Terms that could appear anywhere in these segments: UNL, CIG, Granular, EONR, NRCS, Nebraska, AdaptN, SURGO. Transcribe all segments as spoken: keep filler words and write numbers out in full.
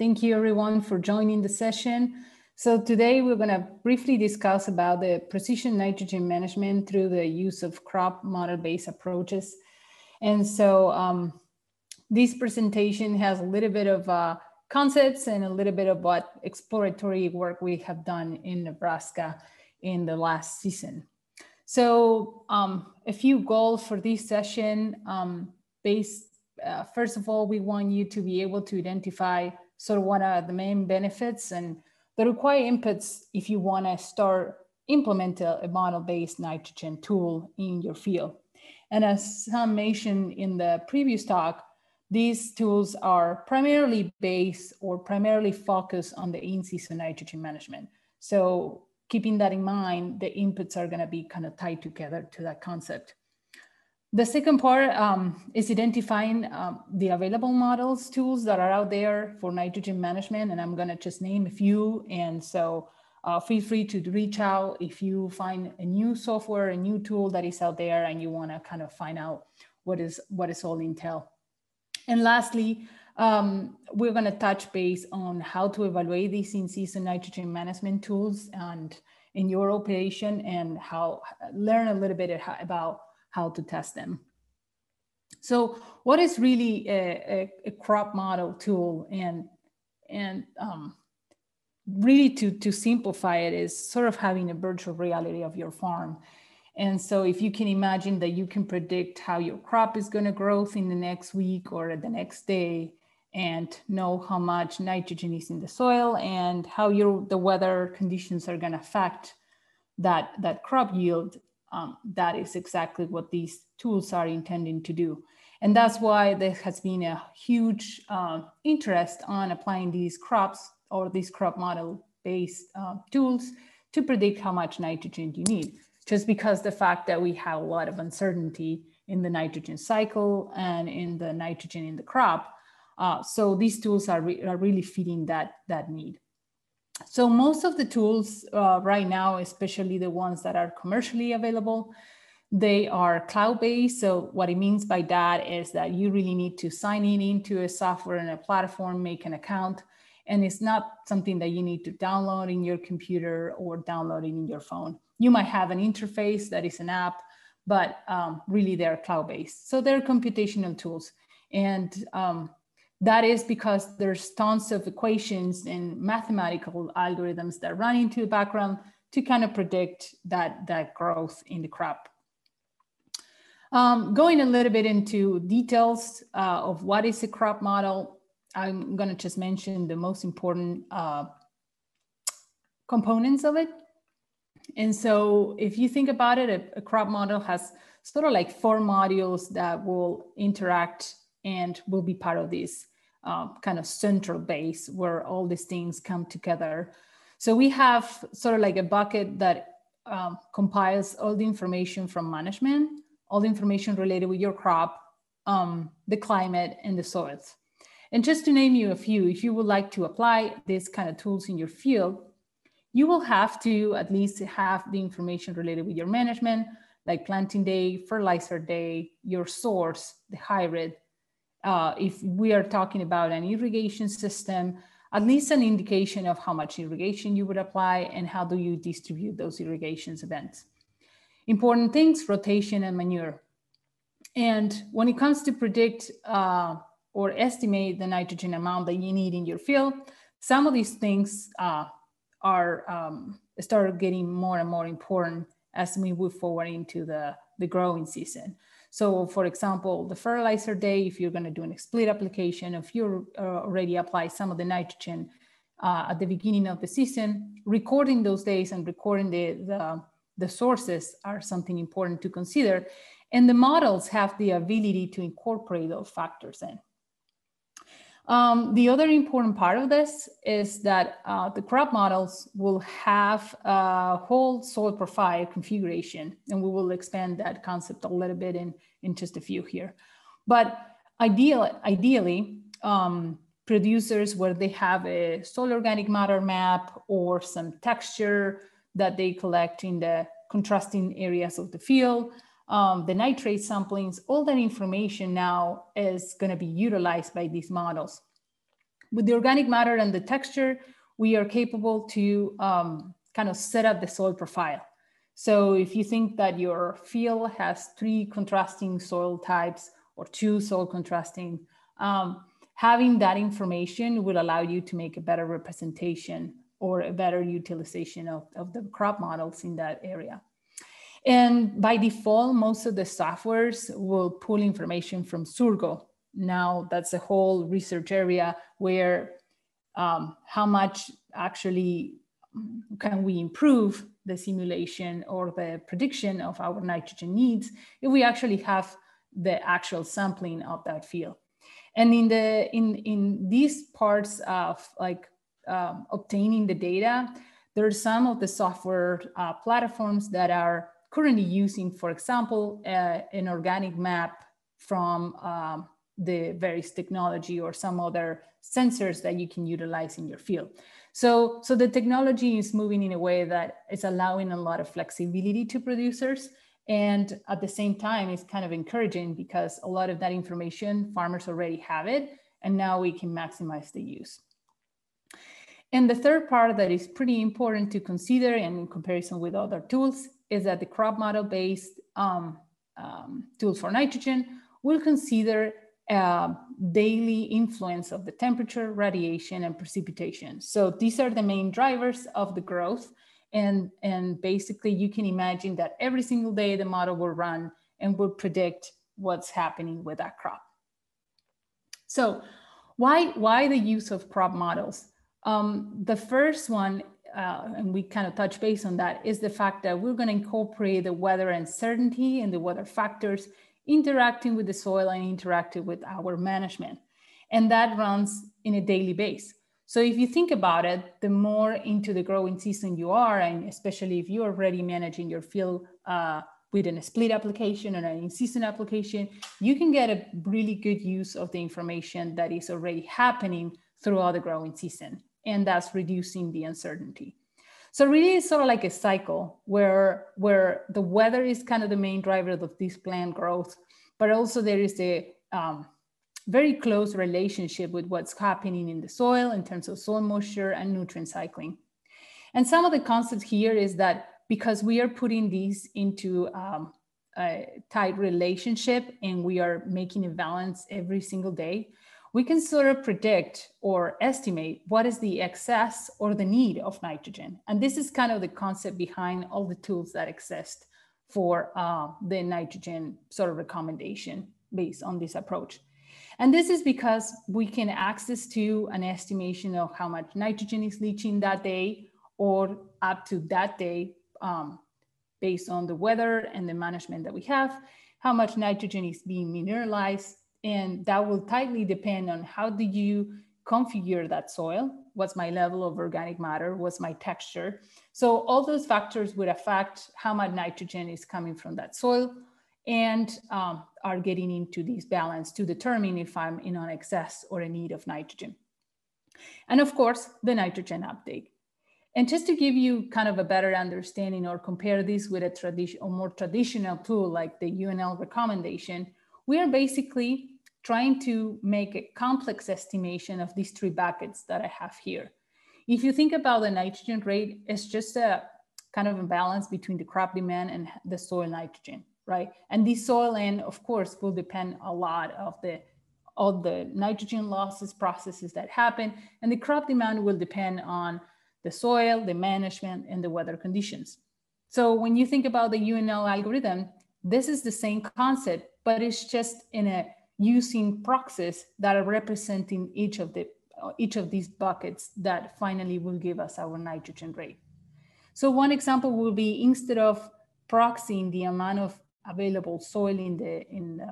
Thank you everyone for joining the session. So today we're gonna briefly discuss about the precision nitrogen management through the use of crop model-based approaches. And so um, this presentation has a little bit of uh, concepts and a little bit of what exploratory work we have done in Nebraska in the last season. So um, a few goals for this session um, based, uh, first of all, we want you to be able to identify sort of what are the main benefits and the required inputs if you want to start implementing a model-based nitrogen tool in your field. And as Sam mentioned in the previous talk, these tools are primarily based or primarily focused on the in-season nitrogen management. So keeping that in mind, the inputs are gonna be kind of tied together to that concept. The second part um, is identifying um, the available models, tools that are out there for nitrogen management, and I'm gonna just name a few. And so uh, feel free to reach out if you find a new software, a new tool that is out there and you wanna kind of find out what is, what is all entail. And lastly, um, we're gonna touch base on how to evaluate these in-season nitrogen management tools and in your operation and how learn a little bit about how to test them. So what is really a, a, a crop model tool? And, and um, really to, to simplify it is sort of having a virtual reality of your farm. And so if you can imagine that you can predict how your crop is going to grow in the next week or the next day and know how much nitrogen is in the soil and how your, the weather conditions are going to affect that, that crop yield, um, that is exactly what these tools are intending to do. And that's why there has been a huge uh, interest on applying these crops or these crop model-based uh, tools to predict how much nitrogen you need. Just because the fact that we have a lot of uncertainty in the nitrogen cycle and in the nitrogen in the crop. Uh, so these tools are, re are really feeding that, that need. So most of the tools uh, right now, especially the ones that are commercially available, they are cloud-based. So what it means by that is that you really need to sign in into a software and a platform, make an account, and it's not something that you need to download in your computer or download it in your phone. You might have an interface that is an app, but um, really they're cloud-based. So they're computational tools. And um, that is because there's tons of equations and mathematical algorithms that run into the background to kind of predict that, that growth in the crop. Um, going a little bit into details uh, of what is a crop model, I'm gonna just mention the most important uh, components of it. And so if you think about it, a, a crop model has sort of like four modules that will interact and will be part of this uh, kind of central base where all these things come together. So we have sort of like a bucket that um, compiles all the information from management, all the information related with your crop, um, the climate, and the soils. And just to name you a few, if you would like to apply these kind of tools in your field, you will have to at least have the information related with your management, like planting day, fertilizer day, your source, the hybrid. Uh, if we are talking about an irrigation system, at least an indication of how much irrigation you would apply and how do you distribute those irrigation events. Important things, rotation and manure. And when it comes to predict uh, or estimate the nitrogen amount that you need in your field, some of these things uh, are um, started getting more and more important as we move forward into the, the growing season. So for example, the fertilizer day, if you're gonna do an split application, if you already apply some of the nitrogen uh, at the beginning of the season, recording those days and recording the, the, the sources are something important to consider. And the models have the ability to incorporate those factors in. Um, the other important part of this is that uh, the crop models will have a whole soil profile configuration, and we will expand that concept a little bit in, in just a few here. But ideally, ideally um, producers where they have a soil organic matter map or some texture that they collect in the contrasting areas of the field, Um, the nitrate samplings, all that information now is going to be utilized by these models. with the organic matter and the texture, we are capable to um, kind of set up the soil profile. So if you think that your field has three contrasting soil types or two soil contrasting, um, having that information will allow you to make a better representation or a better utilization of, of the crop models in that area. And by default, most of the softwares will pull information from SURGO. Now that's a whole research area where um, how much actually can we improve the simulation or the prediction of our nitrogen needs if we actually have the actual sampling of that field. And in, the, in, in these parts of like um, obtaining the data, there are some of the software uh, platforms that are currently using, for example, uh, an organic map from um, the various technology or some other sensors that you can utilize in your field. So, so the technology is moving in a way that is allowing a lot of flexibility to producers. And at the same time, it's kind of encouraging because a lot of that information, farmers already have it, and now we can maximize the use. And the third part that is pretty important to consider and in comparison with other tools is that the crop model-based um, um, tools for nitrogen will consider Uh, daily influence of the temperature, radiation, and precipitation. So these are the main drivers of the growth. And, and basically you can imagine that every single day the model will run and will predict what's happening with that crop. So why, why the use of crop models? Um, the first one, uh, and we kind of touch base on that, is the fact that we're gonna incorporate the weather uncertainty and the weather factors interacting with the soil and interacting with our management. And that runs in a daily base. So if you think about it, the more into the growing season you are, and especially if you're already managing your field uh, within a split application and an in-season application, you can get a really good use of the information that is already happening throughout the growing season. And that's reducing the uncertainty. So really it's sort of like a cycle where, where the weather is kind of the main driver of this plant growth, but also there is a um, very close relationship with what's happening in the soil in terms of soil moisture and nutrient cycling. And some of the concepts here is that because we are putting these into um, a tight relationship and we are making a balance every single day, we can sort of predict or estimate what is the excess or the need of nitrogen. And this is kind of the concept behind all the tools that exist for uh, the nitrogen sort of recommendation based on this approach. And this is because we can access to an estimation of how much nitrogen is leaching that day or up to that day um, based on the weather and the management that we have, how much nitrogen is being mineralized, and that will tightly depend on how do you configure that soil, what's my level of organic matter, what's my texture. So all those factors would affect how much nitrogen is coming from that soil and um, are getting into this balance to determine if I'm in an excess or a need of nitrogen. And of course, the nitrogen uptake. And just to give you kind of a better understanding or compare this with a tradition or more traditional tool like the U N L recommendation, we are basically trying to make a complex estimation of these three buckets that I have here. If you think about the nitrogen rate, it's just a kind of a balance between the crop demand and the soil nitrogen, right? And this soil end, of course, will depend a lot of the, all the nitrogen losses, processes that happen, and the crop demand will depend on the soil, the management, and the weather conditions. So when you think about the U N L algorithm, this is the same concept, but it's just in a using proxies that are representing each of the each of these buckets that finally will give us our nitrogen rate. So one example will be, instead of proxying the amount of available soil in the in the,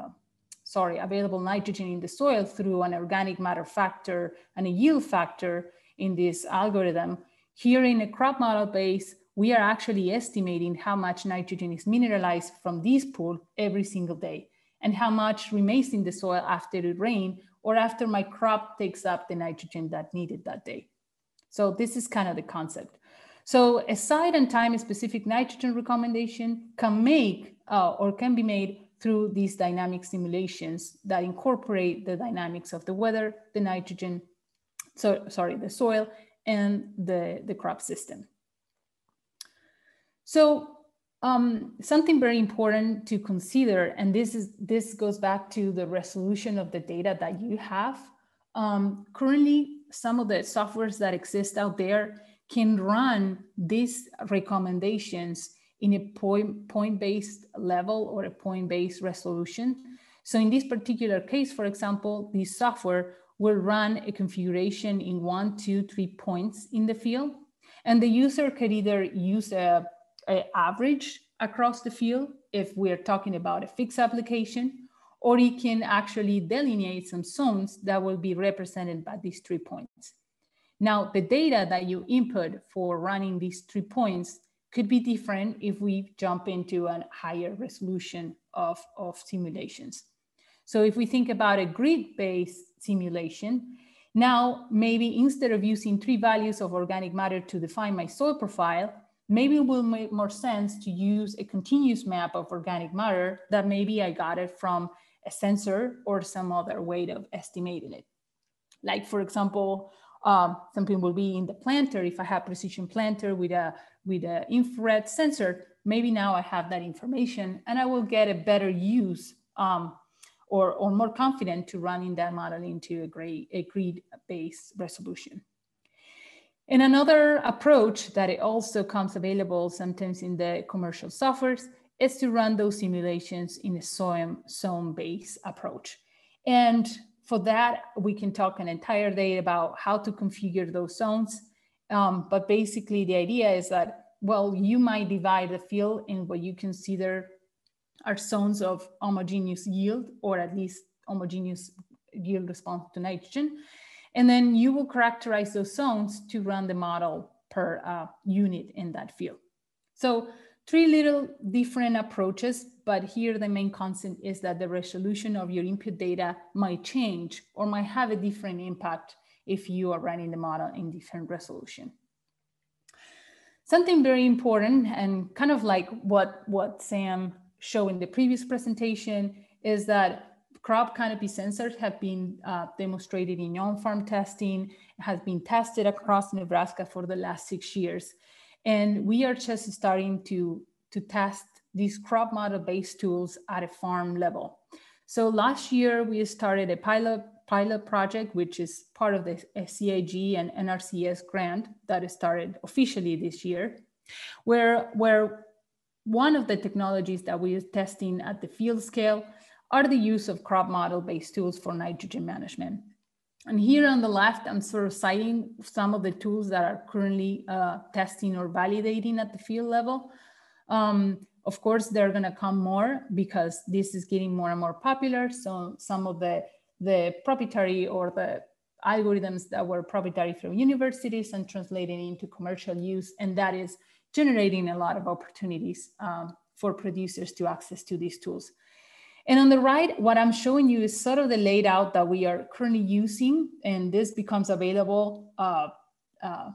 sorry available nitrogen in the soil through an organic matter factor and a yield factor in this algorithm, here in a crop model base, we are actually estimating how much nitrogen is mineralized from this pool every single day and how much remains in the soil after it rained or after my crop takes up the nitrogen that needed that day. So this is kind of the concept. So a site and time-specific nitrogen recommendation can make uh, or can be made through these dynamic simulations that incorporate the dynamics of the weather, the nitrogen, so sorry, the soil and the, the crop system. So um, something very important to consider, and this is this goes back to the resolution of the data that you have. Um, currently, some of the softwares that exist out there can run these recommendations in a point, point-based level or a point-based resolution. So in this particular case, for example, the software will run a configuration in one, two, three points in the field. And the user could either use a, a average across the field if we're talking about a fixed application, or it can actually delineate some zones that will be represented by these three points. Now, the data that you input for running these three points could be different if we jump into a higher resolution of, of simulations. So if we think about a grid-based simulation, now maybe instead of using three values of organic matter to define my soil profile, maybe it will make more sense to use a continuous map of organic matter that maybe I got it from a sensor or some other way of estimating it. Like for example, um, something will be in the planter. If I have precision planter with a with an infrared sensor, maybe now I have that information and I will get a better use um, or, or more confident to running that model into a, gray, a grid-based resolution. And another approach that it also comes available sometimes in the commercial softwares is to run those simulations in a zone-based approach. And for that, we can talk an entire day about how to configure those zones. Um, but basically the idea is that, well, you might divide the field in what you consider are zones of homogeneous yield, or at least homogeneous yield response to nitrogen. And then you will characterize those zones to run the model per uh, unit in that field. So three little different approaches, but here the main constant is that the resolution of your input data might change or might have a different impact if you are running the model in different resolution. Something very important and kind of like what, what Sam showed in the previous presentation is that crop canopy sensors have been uh, demonstrated in on-farm testing, has been tested across Nebraska for the last six years. And we are just starting to, to test these crop model-based tools at a farm level. So last year we started a pilot pilot project, which is part of the C I G and N R C S grant that started officially this year, where, where one of the technologies that we are testing at the field scale are the use of crop model-based tools for nitrogen management. And here on the left, I'm sort of citing some of the tools that are currently uh, testing or validating at the field level. Um, of course, they're gonna come more because this is getting more and more popular. So some of the the proprietary or the algorithms that were proprietary from universities and translated into commercial use. And that is generating a lot of opportunities um, for producers to access to these tools. And on the right, what I'm showing you is sort of the layout that we are currently using. And this becomes available, uh, uh,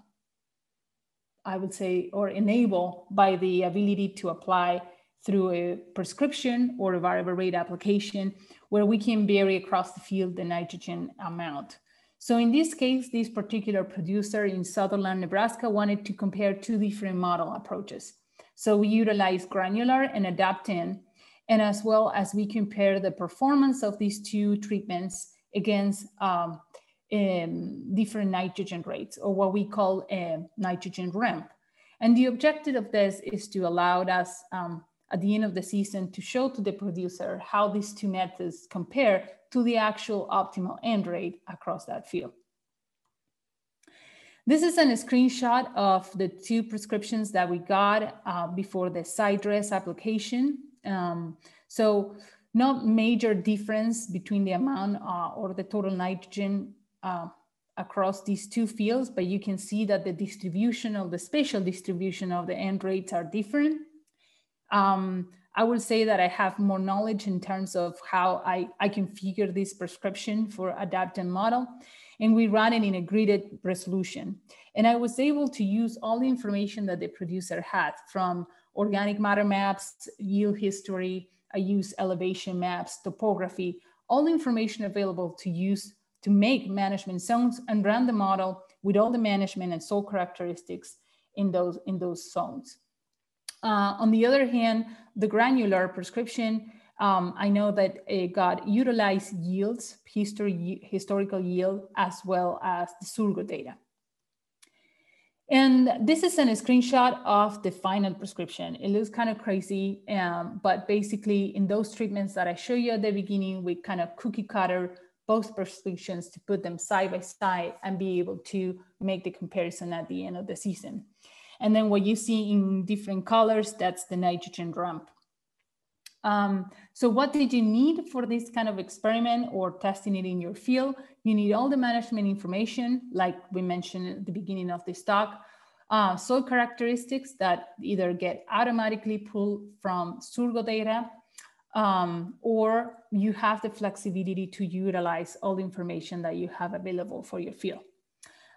I would say, or enabled by the ability to apply through a prescription or a variable rate application where we can vary across the field the nitrogen amount. So in this case, this particular producer in Sutherland, Nebraska wanted to compare two different model approaches. So we utilized Granular and AdaptN, and as well as we compare the performance of these two treatments against um, um, different nitrogen rates, or what we call a nitrogen ramp. And the objective of this is to allow us um, at the end of the season to show to the producer how these two methods compare to the actual optimal end rate across that field. This is a screenshot of the two prescriptions that we got uh, before the side dress application. Um, so no major difference between the amount uh, or the total nitrogen uh, across these two fields, but you can see that the distribution of the spatial distribution of the end rates are different. Um, I would say that I have more knowledge in terms of how I, I configure this prescription for AdaptN model, and we run it in a gridded resolution. And I was able to use all the information that the producer had from organic matter maps, yield history, I use elevation maps, topography, all the information available to use to make management zones and run the model with all the management and soil characteristics in those, in those zones. Uh, on the other hand, the granular prescription, um, I know that it got utilized yields, history, historical yield, as well as the SURGO data. And this is a screenshot of the final prescription. It looks kind of crazy, um, but basically in those treatments that I showed you at the beginning, we kind of cookie cutter both prescriptions to put them side by side and be able to make the comparison at the end of the season. And then what you see in different colors, that's the nitrogen ramp. Um, so what did you need for this kind of experiment or testing it in your field? You need all the management information, like we mentioned at the beginning of this talk, uh, soil characteristics that either get automatically pulled from SURGO data, um, or you have the flexibility to utilize all the information that you have available for your field.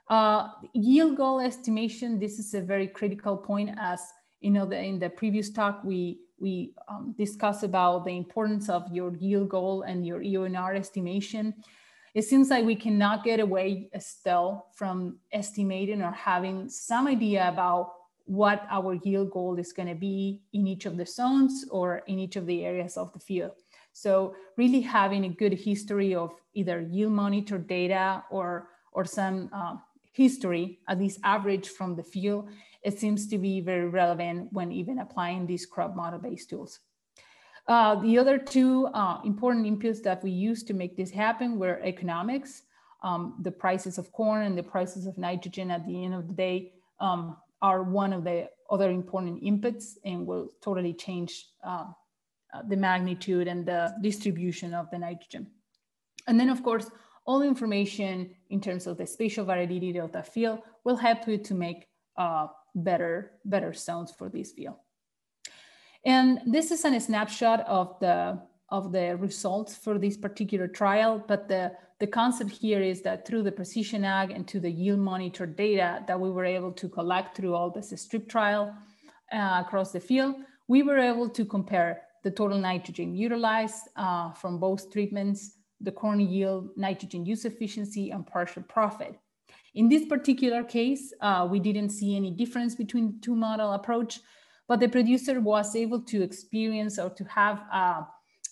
Uh, yield goal estimation, this is a very critical point, as you know, the, in the previous talk, we We um, discussed about the importance of your yield goal and your E O N R estimation. It seems like we cannot get away still from estimating or having some idea about what our yield goal is going to be in each of the zones or in each of the areas of the field. So really having a good history of either yield monitor data or, or some uh, history, at least average from the field, it seems to be very relevant when even applying these crop model-based tools. Uh, the other two uh, important inputs that we used to make this happen were economics. Um, the prices of corn and the prices of nitrogen at the end of the day um, are one of the other important inputs and will totally change uh, the magnitude and the distribution of the nitrogen. And then, of course, all information in terms of the spatial variability of the field will help you to make uh, better, better zones for this field. And this is a snapshot of the, of the results for this particular trial, but the, the concept here is that through the precision ag and to the yield monitor data that we were able to collect through all this strip trial uh, across the field, we were able to compare the total nitrogen utilized uh, from both treatments, the corn yield, nitrogen use efficiency, and partial profit. In this particular case, uh, we didn't see any difference between the two model approach, but the producer was able to experience or to have uh,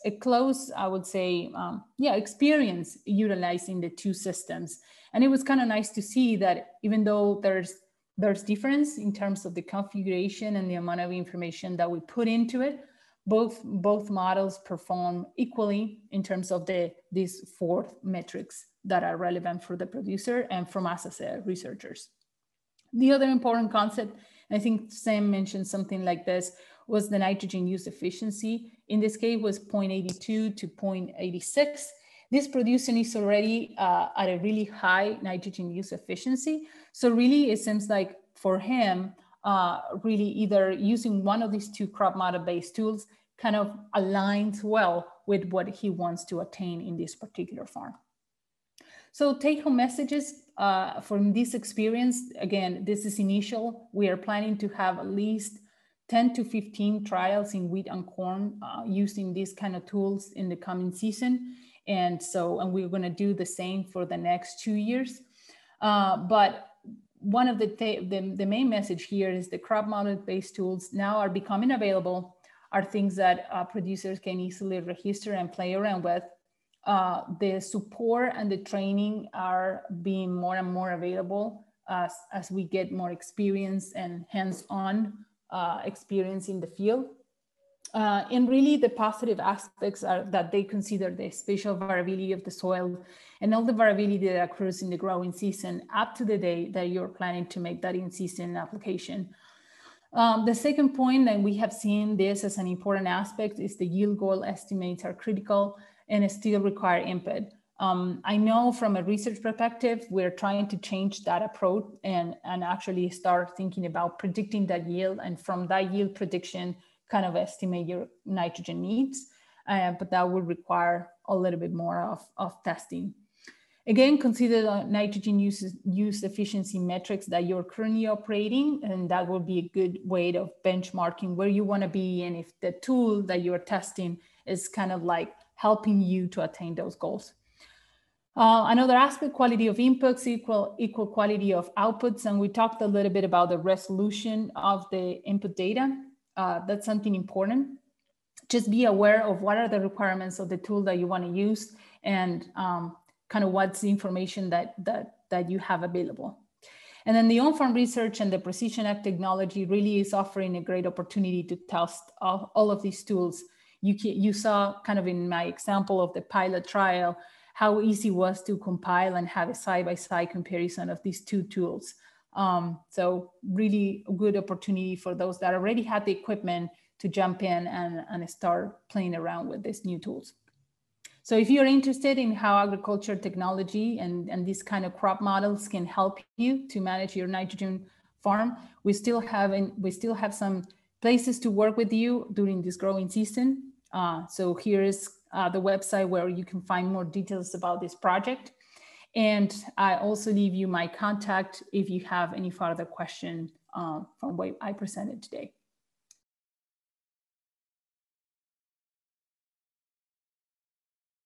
a close, I would say, um, yeah, experience utilizing the two systems. And it was kind of nice to see that even though there's, there's difference in terms of the configuration and the amount of information that we put into it, both, both models perform equally in terms of the, these four metrics that are relevant for the producer and from us as uh, researchers. The other important concept, I think Sam mentioned something like this, was the nitrogen use efficiency. In this case was zero point eight two to zero point eight six. This producer is already uh, at a really high nitrogen use efficiency. So really it seems like for him, uh, really either using one of these two crop model-based tools kind of aligns well with what he wants to attain in this particular farm. So take-home messages uh, from this experience, again, this is initial. We are planning to have at least ten to fifteen trials in wheat and corn uh, using these kind of tools in the coming season. And so, and we're gonna do the same for the next two years. Uh, but one of the, the, the main message here is the crop model-based tools now are becoming available, are things that uh, producers can easily register and play around with. Uh, the support and the training are being more and more available as, as we get more experience and hands-on uh, experience in the field. Uh, and really the positive aspects are that they consider the spatial variability of the soil and all the variability that occurs in the growing season up to the day that you're planning to make that in-season application. Um, the second point, and we have seen this as an important aspect, is the yield goal estimates are critical and still require input. Um, I know from a research perspective, we're trying to change that approach and, and actually start thinking about predicting that yield, and from that yield prediction, kind of estimate your nitrogen needs, uh, but that would require a little bit more of, of testing. Again, consider the nitrogen use, use efficiency metrics that you're currently operating, and that would be a good way of benchmarking where you want to be and if the tool that you're testing is kind of like helping you to attain those goals. Uh, another aspect, quality of inputs equal equal quality of outputs. And we talked a little bit about the resolution of the input data. Uh, that's something important. Just be aware of what are the requirements of the tool that you want to use, and um, kind of what's the information that, that, that you have available. And then the on-farm research and the precision ag technology really is offering a great opportunity to test all, all of these tools. You, can, you saw kind of in my example of the pilot trial, how easy it was to compile and have a side-by-side comparison of these two tools. Um, so really a good opportunity for those that already had the equipment to jump in and, and start playing around with these new tools. So if you're interested in how agriculture technology and, and these kind of crop models can help you to manage your nitrogen farm, we still have, in, we still have some places to work with you during this growing season. Uh, so here is uh, the website where you can find more details about this project. And I also leave you my contact if you have any further question uh, from what I presented today.